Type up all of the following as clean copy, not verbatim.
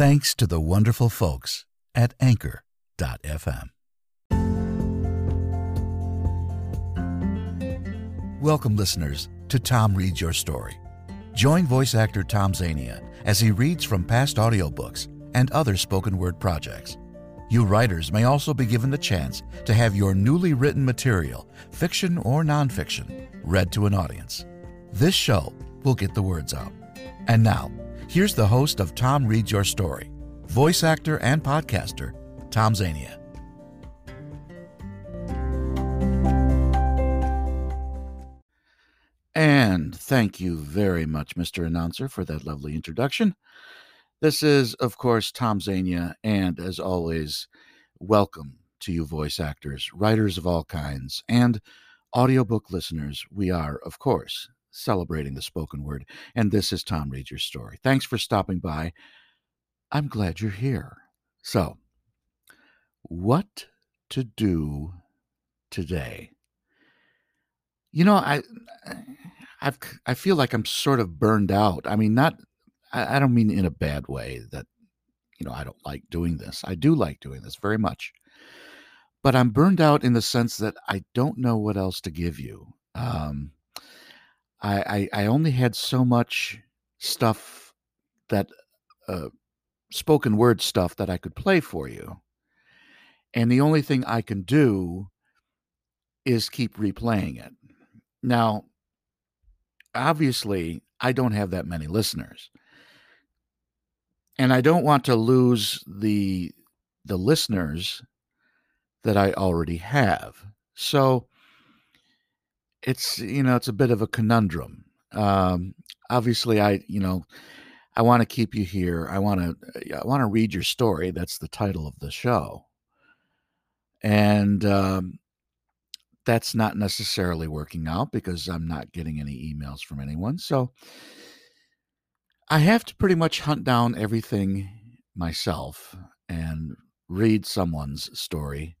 Thanks to the wonderful folks at Anchor.fm. Welcome, listeners, to Tom Reads Your Story. Join voice actor Tom Zania as he reads from past audiobooks and other spoken word projects. You writers may also be given the chance to have your newly written material, fiction or nonfiction, read to an audience. This show will get the words out. And now, here's the host of Tom Reads Your Story, voice actor and podcaster, Tom Zania. And thank you very much, Mr. Announcer, for that lovely introduction. This is, of course, Tom Zania, and as always, welcome to you voice actors, writers of all kinds, and audiobook listeners. We are, of course, celebrating the spoken word, and this is Tom Reads Your Story. Thanks for stopping by. I'm glad you're here. So, what to do today? You know, I feel like I'm sort of burned out. I mean, I don't mean in a bad way that, you know, I don't like doing this. I do like doing this very much. But I'm burned out in the sense that I don't know what else to give you. I only had so much stuff that, spoken word stuff that I could play for you. And the only thing I can do is keep replaying it. Now, obviously, I don't have that many listeners. And I don't want to lose the listeners that I already have. So it's, you know, it's a bit of a conundrum. Obviously, I want to keep you here. I want to read your story. That's the title of the show. And that's not necessarily working out because I'm not getting any emails from anyone. So I have to pretty much hunt down everything myself and read someone's story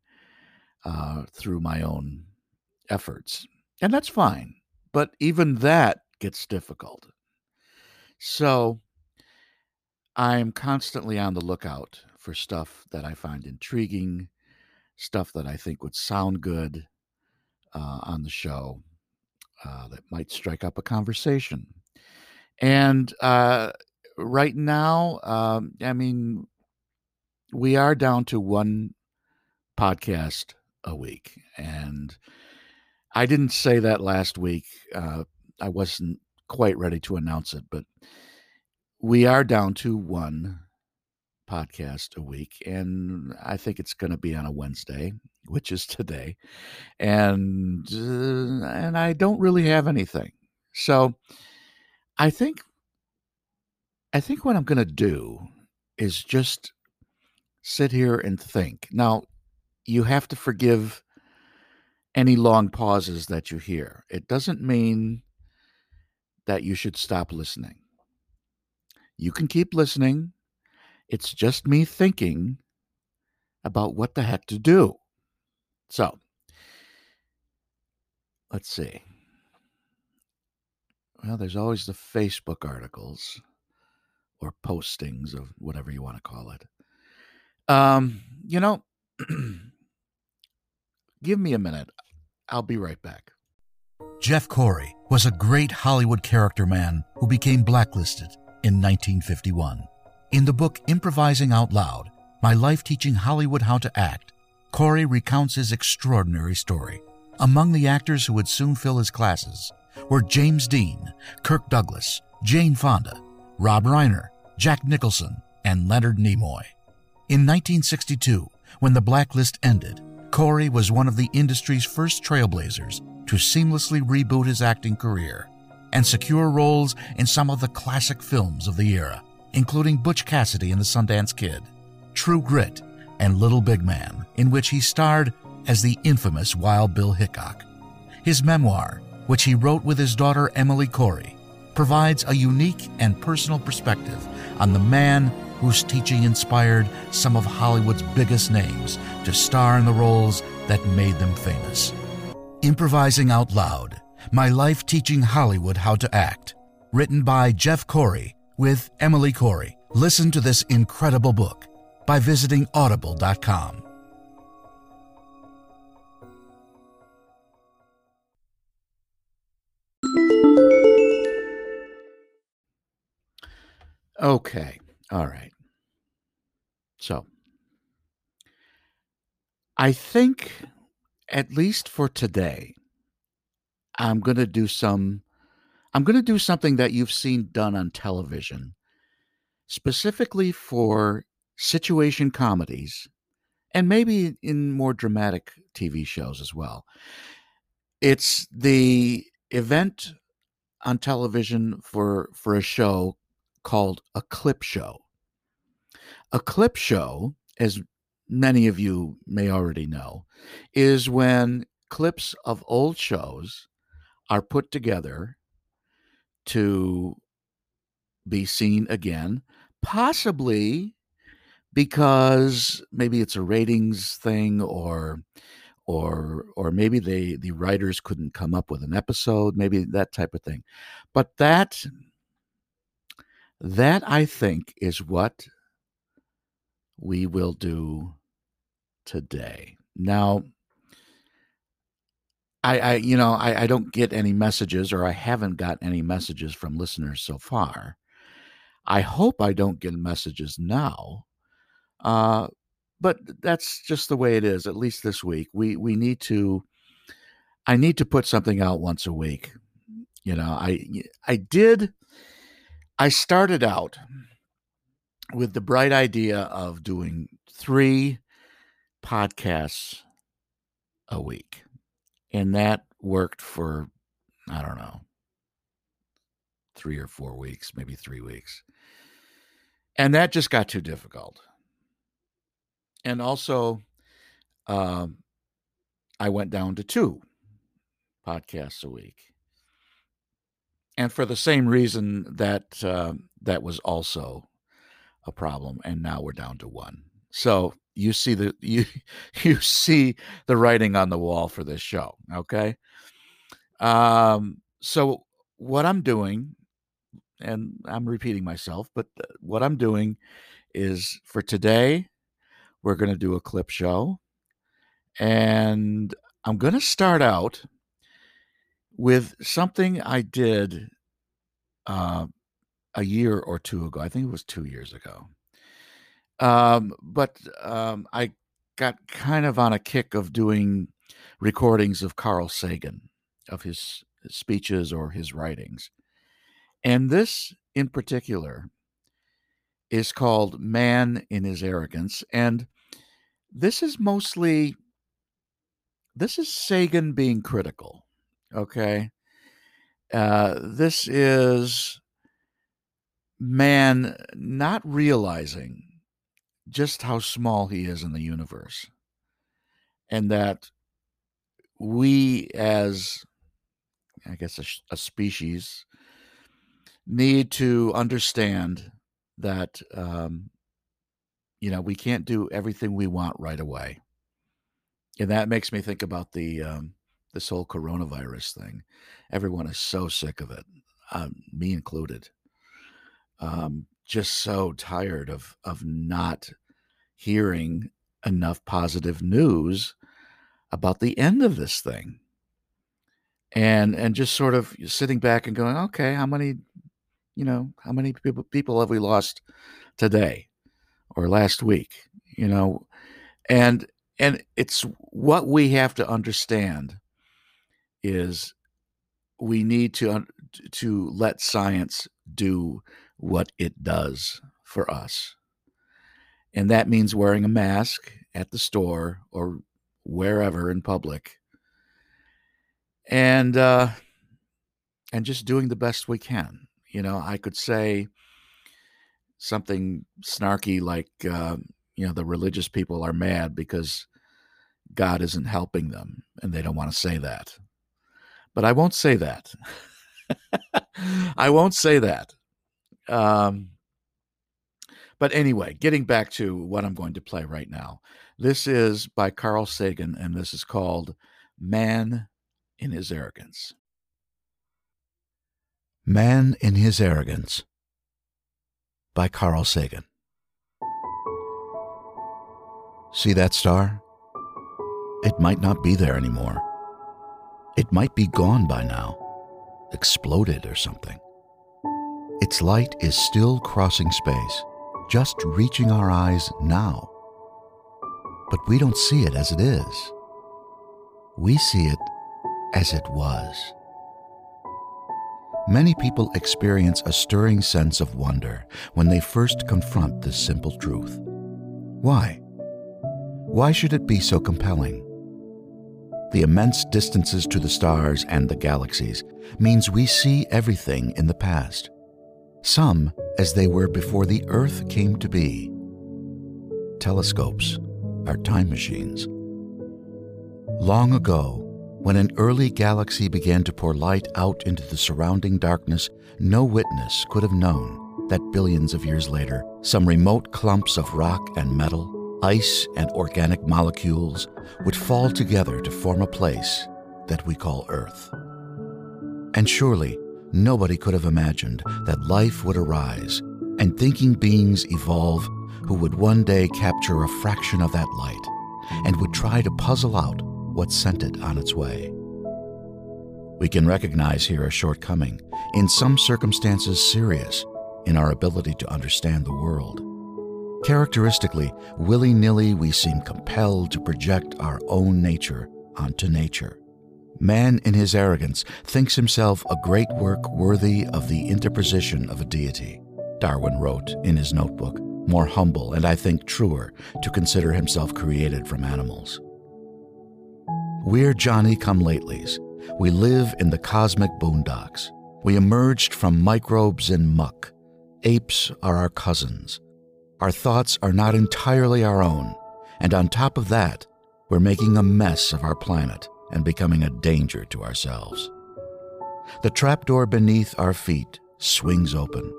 through my own efforts. And that's fine. But even that gets difficult. So I'm constantly on the lookout for stuff that I find intriguing, stuff that I think would sound good on the show, that might strike up a conversation. And right now, I mean, we are down to one podcast a week. And I didn't say that last week. I wasn't quite ready to announce it, but we are down to one podcast a week, and I think it's going to be on a Wednesday, which is today, and I don't really have anything. So I think what I'm going to do is just sit here and think. Now, you have to forgive any long pauses that you hear. It doesn't mean that you should stop listening. You can keep listening. It's just me thinking about what the heck to do. So, let's see. Well, there's always the Facebook articles or postings of whatever you want to call it. You know, give me a minute. I'll be right back. Jeff Corey was a great Hollywood character man who became blacklisted in 1951. In the book Improvising Out Loud: My Life Teaching Hollywood How to Act, Corey recounts his extraordinary story. Among the actors who would soon fill his classes were James Dean, Kirk Douglas, Jane Fonda, Rob Reiner, Jack Nicholson, and Leonard Nimoy. In 1962, when the blacklist ended, Corey was one of the industry's first trailblazers to seamlessly reboot his acting career and secure roles in some of the classic films of the era, including Butch Cassidy and the Sundance Kid, True Grit, and Little Big Man, in which he starred as the infamous Wild Bill Hickok. His memoir, which he wrote with his daughter Emily Corey, provides a unique and personal perspective on the man whose teaching inspired some of Hollywood's biggest names to star in the roles that made them famous. Improvising Out Loud: My Life Teaching Hollywood How to Act, written by Jeff Corey, with Emily Corey, Listen to this incredible book by visiting audible.com. Okay, all right. So, I think, at least for today, I'm going to do something that you've seen done on television, specifically for situation comedies, and maybe in more dramatic TV shows as well. It's the event on television for a show called a clip show. A clip show, as many of you may already know, is when clips of old shows are put together to be seen again, possibly because maybe it's a ratings thing, or maybe the writers couldn't come up with an episode, maybe that type of thing. But that I think is what we will do today. Now, I don't get any messages, or I haven't got any messages from listeners so far. I hope I don't get messages now, but that's just the way it is. At least this week, I need to put something out once a week. You know, I started out with the bright idea of doing 3 podcasts a week. And that worked for, I don't know, 3 or 4 weeks, maybe 3 weeks. And that just got too difficult. And also, I went down to 2 podcasts a week. And for the same reason that that was also a problem, and now we're down to 1. So you see the writing on the wall for this show. Okay. So what I'm doing, and I'm repeating myself, but what I'm doing is, for today, we're going to do a clip show, and I'm going to start out with something I did a year or two ago. I think it was 2 years ago. But I got kind of on a kick of doing recordings of Carl Sagan, of his speeches or his writings. And this in particular is called Man in His Arrogance. And this is Sagan being critical. Okay. This is man not realizing just how small he is in the universe, and that we, as I guess a species, need to understand that we can't do everything we want right away. And that makes me think about this whole coronavirus thing. Everyone is so sick of it, me included. Just so tired of not hearing enough positive news about the end of this thing, and just sort of sitting back and going, okay, how many people have we lost today or last week? You know, and it's what we have to understand is we need to let science do what it does for us. And that means wearing a mask at the store or wherever in public, and just doing the best we can. You know, I could say something snarky like, the religious people are mad because God isn't helping them and they don't want to say that. But I won't say that. I won't say that. But anyway, getting back to what I'm going to play right now. This is by Carl Sagan, and this is called Man in His Arrogance. Man in His Arrogance. by Carl Sagan. See that star? It might not be there anymore. It might be gone by now, exploded or something. Its light is still crossing space, just reaching our eyes now. But we don't see it as it is. We see it as it was. Many people experience a stirring sense of wonder when they first confront this simple truth. Why? Why should it be so compelling? The immense distances to the stars and the galaxies means we see everything in the past, some as they were before the Earth came to be. Telescopes are time machines. Long ago, when an early galaxy began to pour light out into the surrounding darkness, no witness could have known that billions of years later, some remote clumps of rock and metal, ice and organic molecules would fall together to form a place that we call Earth. And surely, nobody could have imagined that life would arise and thinking beings evolve who would one day capture a fraction of that light and would try to puzzle out what sent it on its way. We can recognize here a shortcoming, in some circumstances serious, in our ability to understand the world. Characteristically, willy-nilly, we seem compelled to project our own nature onto nature. Man in his arrogance thinks himself a great work worthy of the interposition of a deity. Darwin wrote in his notebook, more humble and I think truer to consider himself created from animals. We're Johnny-come-latelys. We live in the cosmic boondocks. We emerged from microbes in muck. Apes are our cousins. Our thoughts are not entirely our own. And on top of that, we're making a mess of our planet and becoming a danger to ourselves. The trapdoor beneath our feet swings open.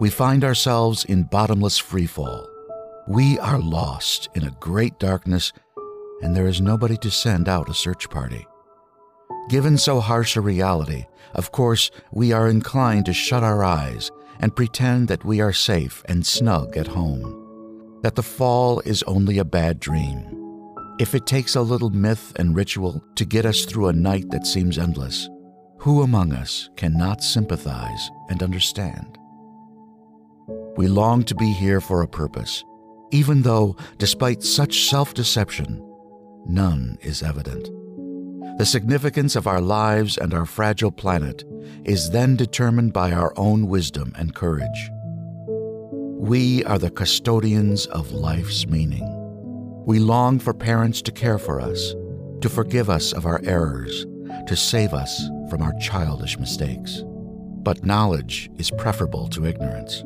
We find ourselves in bottomless freefall. We are lost in a great darkness, and there is nobody to send out a search party. Given so harsh a reality, of course, we are inclined to shut our eyes and pretend that we are safe and snug at home, that the fall is only a bad dream. If it takes a little myth and ritual to get us through a night that seems endless, who among us cannot sympathize and understand? We long to be here for a purpose, even though, despite such self-deception, none is evident. The significance of our lives and our fragile planet is then determined by our own wisdom and courage. We are the custodians of life's meaning. We long for parents to care for us, to forgive us of our errors, to save us from our childish mistakes. But knowledge is preferable to ignorance.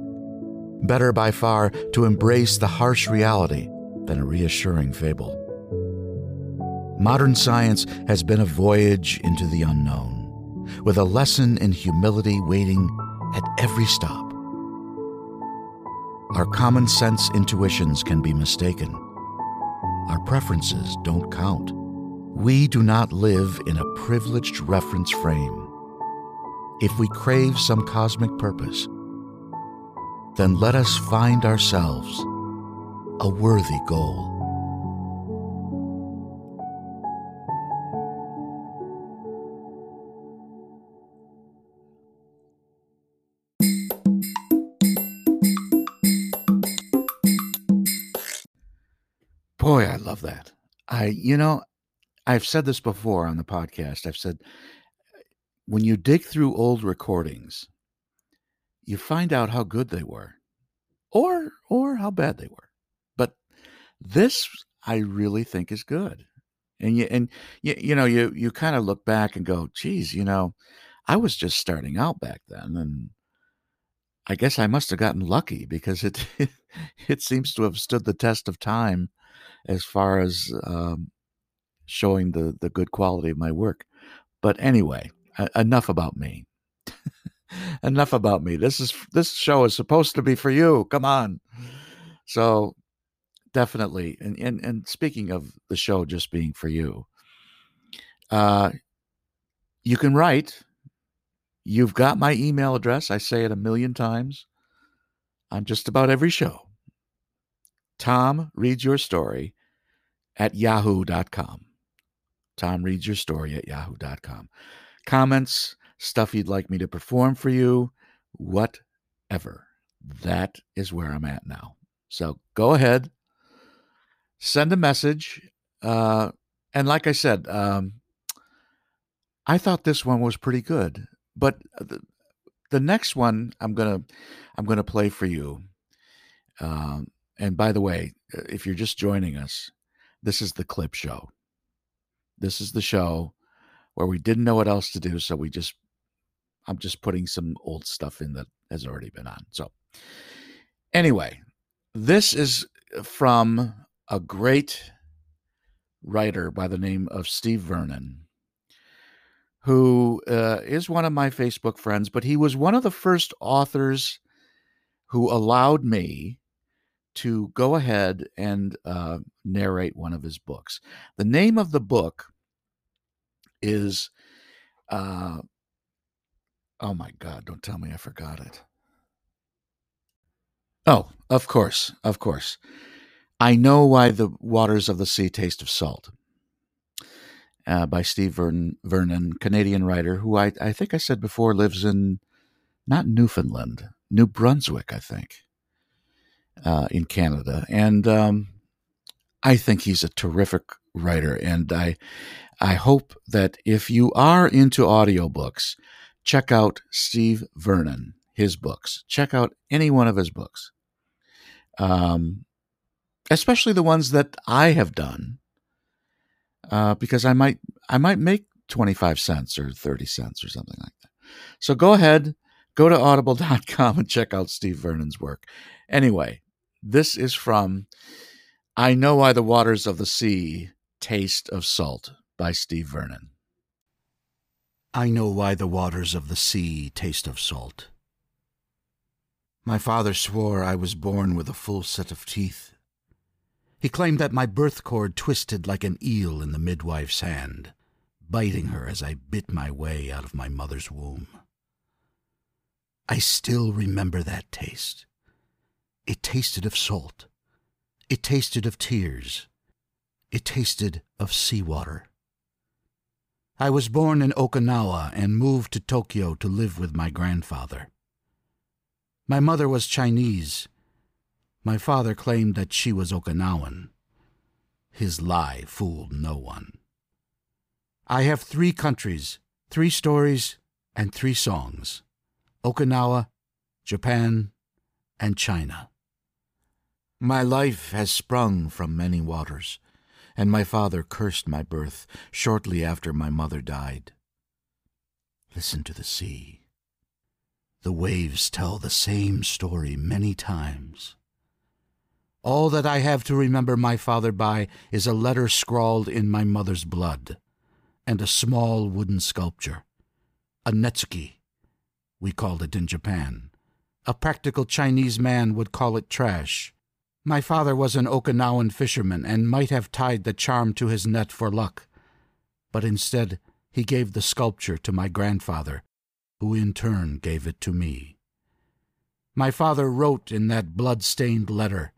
Better by far to embrace the harsh reality than a reassuring fable. Modern science has been a voyage into the unknown, with a lesson in humility waiting at every stop. Our common sense intuitions can be mistaken. Our preferences don't count. We do not live in a privileged reference frame. If we crave some cosmic purpose, then let us find ourselves a worthy goal. Boy, I love that. I've said this before on the podcast. I've said, when you dig through old recordings, you find out how good they were or how bad they were. But this, I really think, is good. And you kind of look back and go, geez, I was just starting out back then. And I guess I must have gotten lucky because it seems to have stood the test of time as far as showing the good quality of my work. But anyway, enough about me. Enough about me. This show is supposed to be for you. Come on. So definitely. And speaking of the show just being for you, you can write. You've got my email address. I say it a million times. on just about every show. TomReadsYourStory at yahoo.com. TomReadsYourStory at yahoo.com. Comments, stuff you'd like me to perform for you, whatever. That is where I'm at now. So go ahead, send a message. And like I said, I thought this one was pretty good, but the next one I'm gonna play for you. And by the way, if you're just joining us, this is the clip show. This is the show where we didn't know what else to do, so I'm just putting some old stuff in that has already been on. So anyway, this is from a great writer by the name of Steve Vernon, who is one of my Facebook friends, but he was one of the first authors who allowed me to go ahead and narrate one of his books. The name of the book is, oh my God, don't tell me I forgot it. Oh, of course. I Know Why the Waters of the Sea Taste of Salt. By Steve Vernon, Canadian writer, who I think I said before lives in, not Newfoundland, New Brunswick, I think, in Canada. And I think he's a terrific writer. And I hope that if you are into audiobooks, check out Steve Vernon, his books. Check out any one of his books, especially the ones that I have done. Because I might make 25 cents or 30 cents or something like that. So go ahead, go to audible.com and check out Steve Vernon's work. Anyway, this is from I Know Why the Waters of the Sea Taste of Salt by Steve Vernon. I know why the waters of the sea taste of salt. My father swore I was born with a full set of teeth. He claimed that my birth cord twisted like an eel in the midwife's hand, biting her as I bit my way out of my mother's womb. I still remember that taste. It tasted of salt. It tasted of tears. It tasted of seawater. I was born in Okinawa and moved to Tokyo to live with my grandfather. My mother was Chinese. My father claimed that she was Okinawan. His lie fooled no one. I have 3 countries, 3 stories, and 3 songs: Okinawa, Japan, and China. My life has sprung from many waters, and my father cursed my birth shortly after my mother died. Listen to the sea. The waves tell the same story many times. All that I have to remember my father by is a letter scrawled in my mother's blood, and a small wooden sculpture, a netsuki, we called it in Japan. A practical Chinese man would call it trash. My father was an Okinawan fisherman and might have tied the charm to his net for luck, but instead he gave the sculpture to my grandfather, who in turn gave it to me. My father wrote in that blood-stained letter,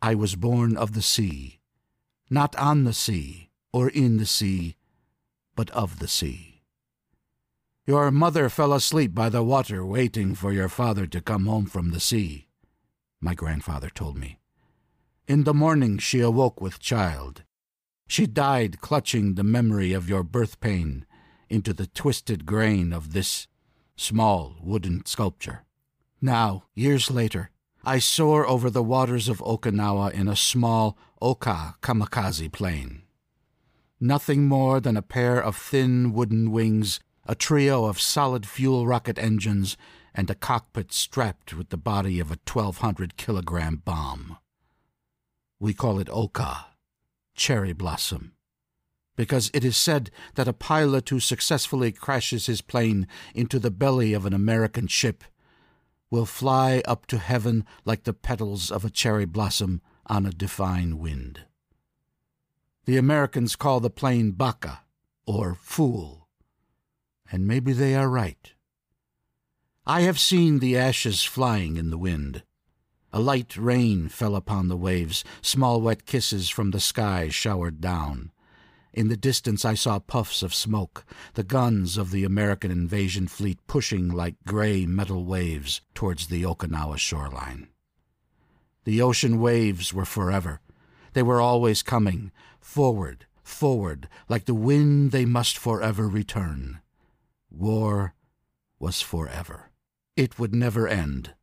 I was born of the sea, not on the sea or in the sea, but of the sea. Your mother fell asleep by the water waiting for your father to come home from the sea, my grandfather told me. In the morning she awoke with child. She died clutching the memory of your birth pain into the twisted grain of this small wooden sculpture. Now, years later, I soar over the waters of Okinawa in a small Oka kamikaze plane. Nothing more than a pair of thin wooden wings, a trio of solid fuel rocket engines, and a cockpit strapped with the body of a 1,200-kilogram bomb. We call it Oka, cherry blossom, because it is said that a pilot who successfully crashes his plane into the belly of an American ship will fly up to heaven like the petals of a cherry blossom on a divine wind. The Americans call the plane baka, or fool, and maybe they are right. I have seen the ashes flying in the wind, A light rain fell upon the waves. Small wet kisses from the sky showered down. In the distance I saw puffs of smoke, the guns of the American invasion fleet pushing like gray metal waves towards the Okinawa shoreline. The ocean waves were forever. They were always coming, forward, forward, like the wind they must forever return. War was forever. It would never end.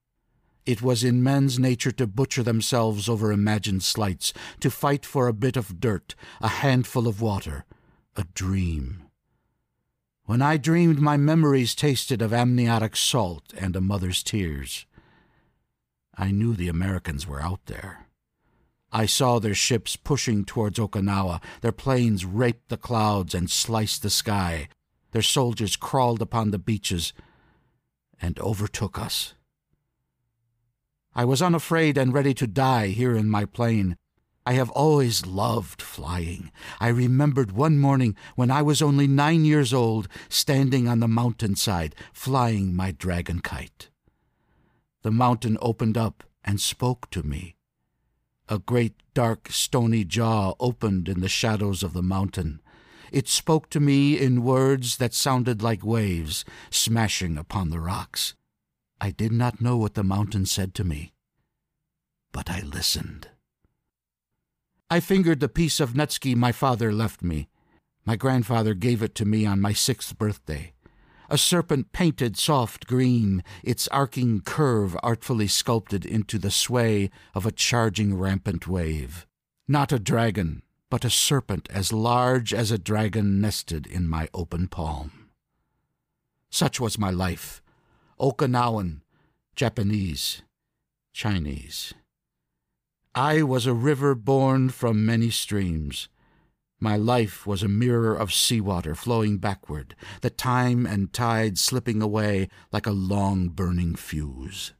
It was in men's nature to butcher themselves over imagined slights, to fight for a bit of dirt, a handful of water, a dream. When I dreamed, my memories tasted of amniotic salt and a mother's tears. I knew the Americans were out there. I saw their ships pushing towards Okinawa. Their planes raped the clouds and sliced the sky. Their soldiers crawled upon the beaches and overtook us. I was unafraid and ready to die here in my plane. I have always loved flying. I remembered one morning when I was only 9 years old, standing on the mountainside, flying my dragon kite. The mountain opened up and spoke to me. A great dark stony jaw opened in the shadows of the mountain. It spoke to me in words that sounded like waves smashing upon the rocks. I did not know what the mountain said to me, but I listened. I fingered the piece of netsuki my father left me. My grandfather gave it to me on my 6th birthday. A serpent painted soft green, its arcing curve artfully sculpted into the sway of a charging rampant wave. Not a dragon, but a serpent as large as a dragon nested in my open palm. Such was my life. Okinawan, Japanese, Chinese. I was a river born from many streams. My life was a mirror of seawater flowing backward, the time and tide slipping away like a long burning fuse.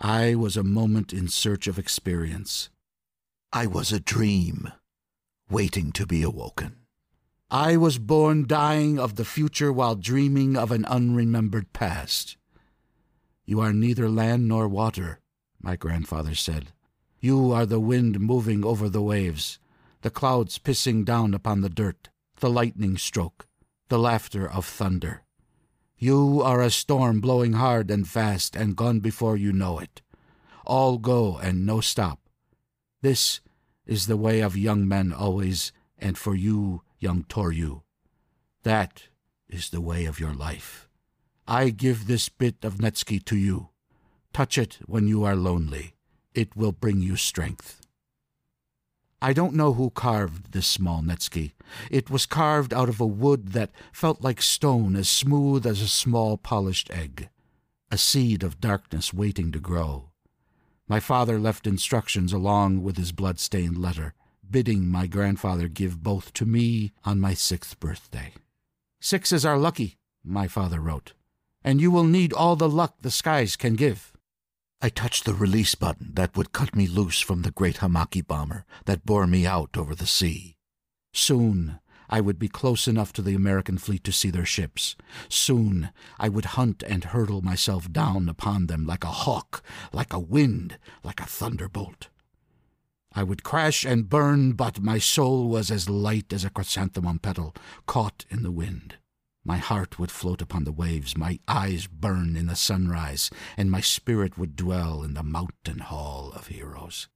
I was a moment in search of experience. I was a dream, waiting to be awoken. I was born dying of the future while dreaming of an unremembered past. You are neither land nor water, my grandfather said. You are the wind moving over the waves, the clouds pissing down upon the dirt, the lightning stroke, the laughter of thunder. You are a storm blowing hard and fast and gone before you know it. All go and no stop. This is the way of young men always, and for you, young Toryu, that is the way of your life. I give this bit of netsuki to you. Touch it when you are lonely. It will bring you strength. I don't know who carved this small netsuki. It was carved out of a wood that felt like stone, as smooth as a small polished egg, a seed of darkness waiting to grow. My father left instructions along with his blood-stained letter, bidding my grandfather give both to me on my 6th birthday. 6s are lucky, my father wrote, and you will need all the luck the skies can give. I touched the release button that would cut me loose from the great Hamaki bomber that bore me out over the sea. Soon I would be close enough to the American fleet to see their ships. Soon I would hunt and hurtle myself down upon them like a hawk, like a wind, like a thunderbolt. I would crash and burn, but my soul was as light as a chrysanthemum petal caught in the wind. My heart would float upon the waves, my eyes burn in the sunrise, and my spirit would dwell in the mountain hall of heroes.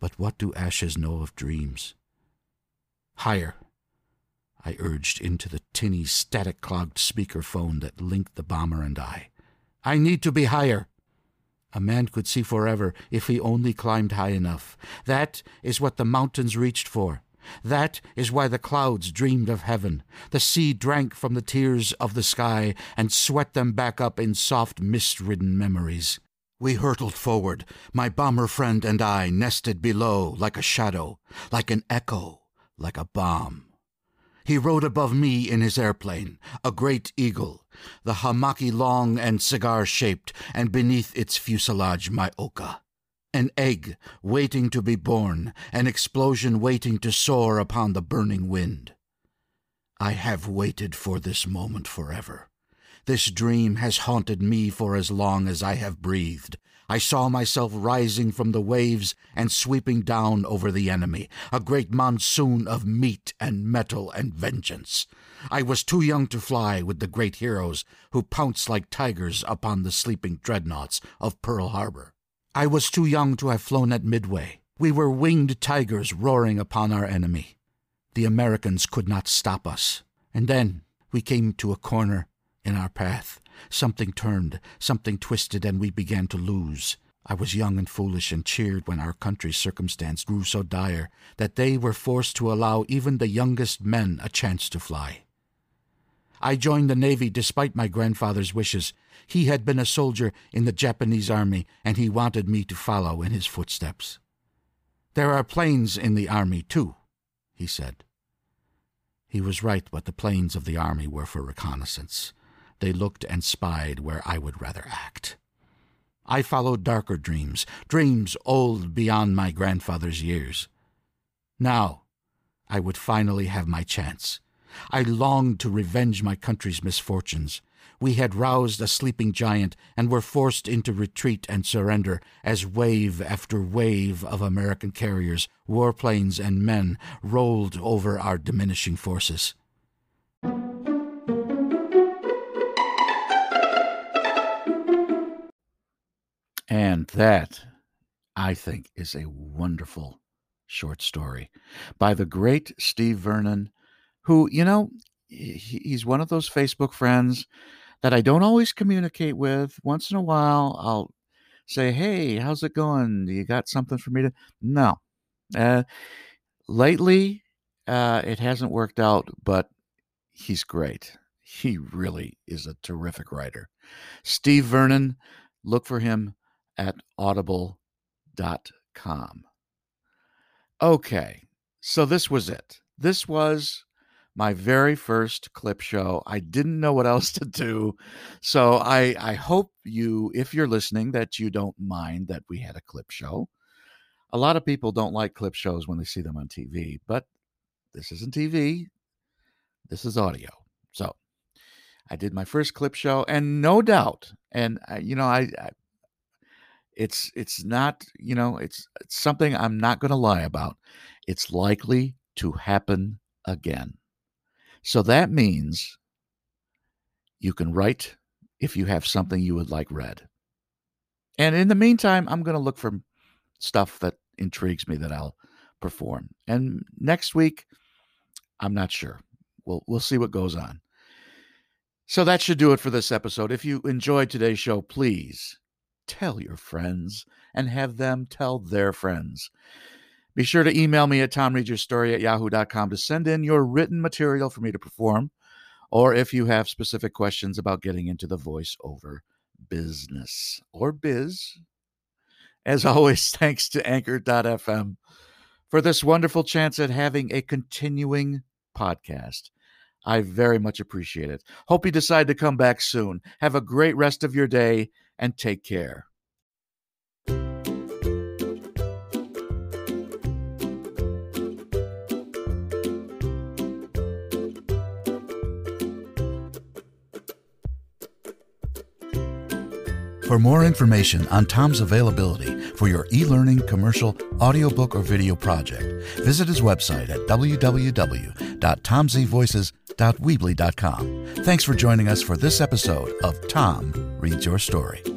But what do ashes know of dreams? Higher, I urged into the tinny, static-clogged speakerphone that linked the bomber and I. I need to be higher. A man could see forever if he only climbed high enough. That is what the mountains reached for. That is why the clouds dreamed of heaven. The sea drank from the tears of the sky and sweat them back up in soft, mist-ridden memories. We hurtled forward, my bomber friend and I, nested below like a shadow, like an echo, like a bomb. He rode above me in his airplane, a great eagle, the Hamaki long and cigar-shaped, and beneath its fuselage my Oka. An egg waiting to be born, an explosion waiting to soar upon the burning wind. I have waited for this moment forever. This dream has haunted me for as long as I have breathed. I saw myself rising from the waves and sweeping down over the enemy, a great monsoon of meat and metal and vengeance. I was too young to fly with the great heroes who pounced like tigers upon the sleeping dreadnoughts of Pearl Harbor. I was too young to have flown at Midway. We were winged tigers roaring upon our enemy. The Americans could not stop us. And then we came to a corner in our path. Something turned, something twisted, and we began to lose. I was young and foolish and cheered when our country's circumstance grew so dire that they were forced to allow even the youngest men a chance to fly. I joined the Navy despite my grandfather's wishes. He had been a soldier in the Japanese Army, and he wanted me to follow in his footsteps. "There are planes in the Army, too," he said. He was right, but the planes of the Army were for reconnaissance. They looked and spied where I would rather act. I followed darker dreams, dreams old beyond my grandfather's years. Now I would finally have my chance. I longed to revenge my country's misfortunes. We had roused a sleeping giant and were forced into retreat and surrender as wave after wave of American carriers, warplanes, and men rolled over our diminishing forces. And that, I think, is a wonderful short story by the great Steve Vernon, who, you know, he's one of those Facebook friends that I don't always communicate with. Once in a while, I'll say, "Hey, how's it going? Do you got something for me to..." No. Lately, it hasn't worked out, but he's great. He really is a terrific writer. Steve Vernon, look for him at audible.com. Okay, so this was it. This was my very first clip show. I didn't know what else to do. So I hope you, if you're listening, that you don't mind that we had a clip show. A lot of people don't like clip shows when they see them on TV, but this isn't TV. This is audio. So I did my first clip show, and no doubt, and it's something I'm not going to lie about. It's likely to happen again. So that means you can write if you have something you would like read. And in the meantime, I'm going to look for stuff that intrigues me that I'll perform. And next week, I'm not sure. We'll see what goes on. So that should do it for this episode. If you enjoyed today's show, please tell your friends and have them tell their friends. Be sure to email me at tomreadsyourstory@yahoo.com to send in your written material for me to perform, or if you have specific questions about getting into the voiceover business or biz. As always, thanks to Anchor.fm for this wonderful chance at having a continuing podcast. I very much appreciate it. Hope you decide to come back soon. Have a great rest of your day. And take care. For more information on Tom's availability for your e-learning, commercial, audiobook, or video project, visit his website at www.tomzvoices.weebly.com. Thanks for joining us for this episode of Tom Reads Your Story.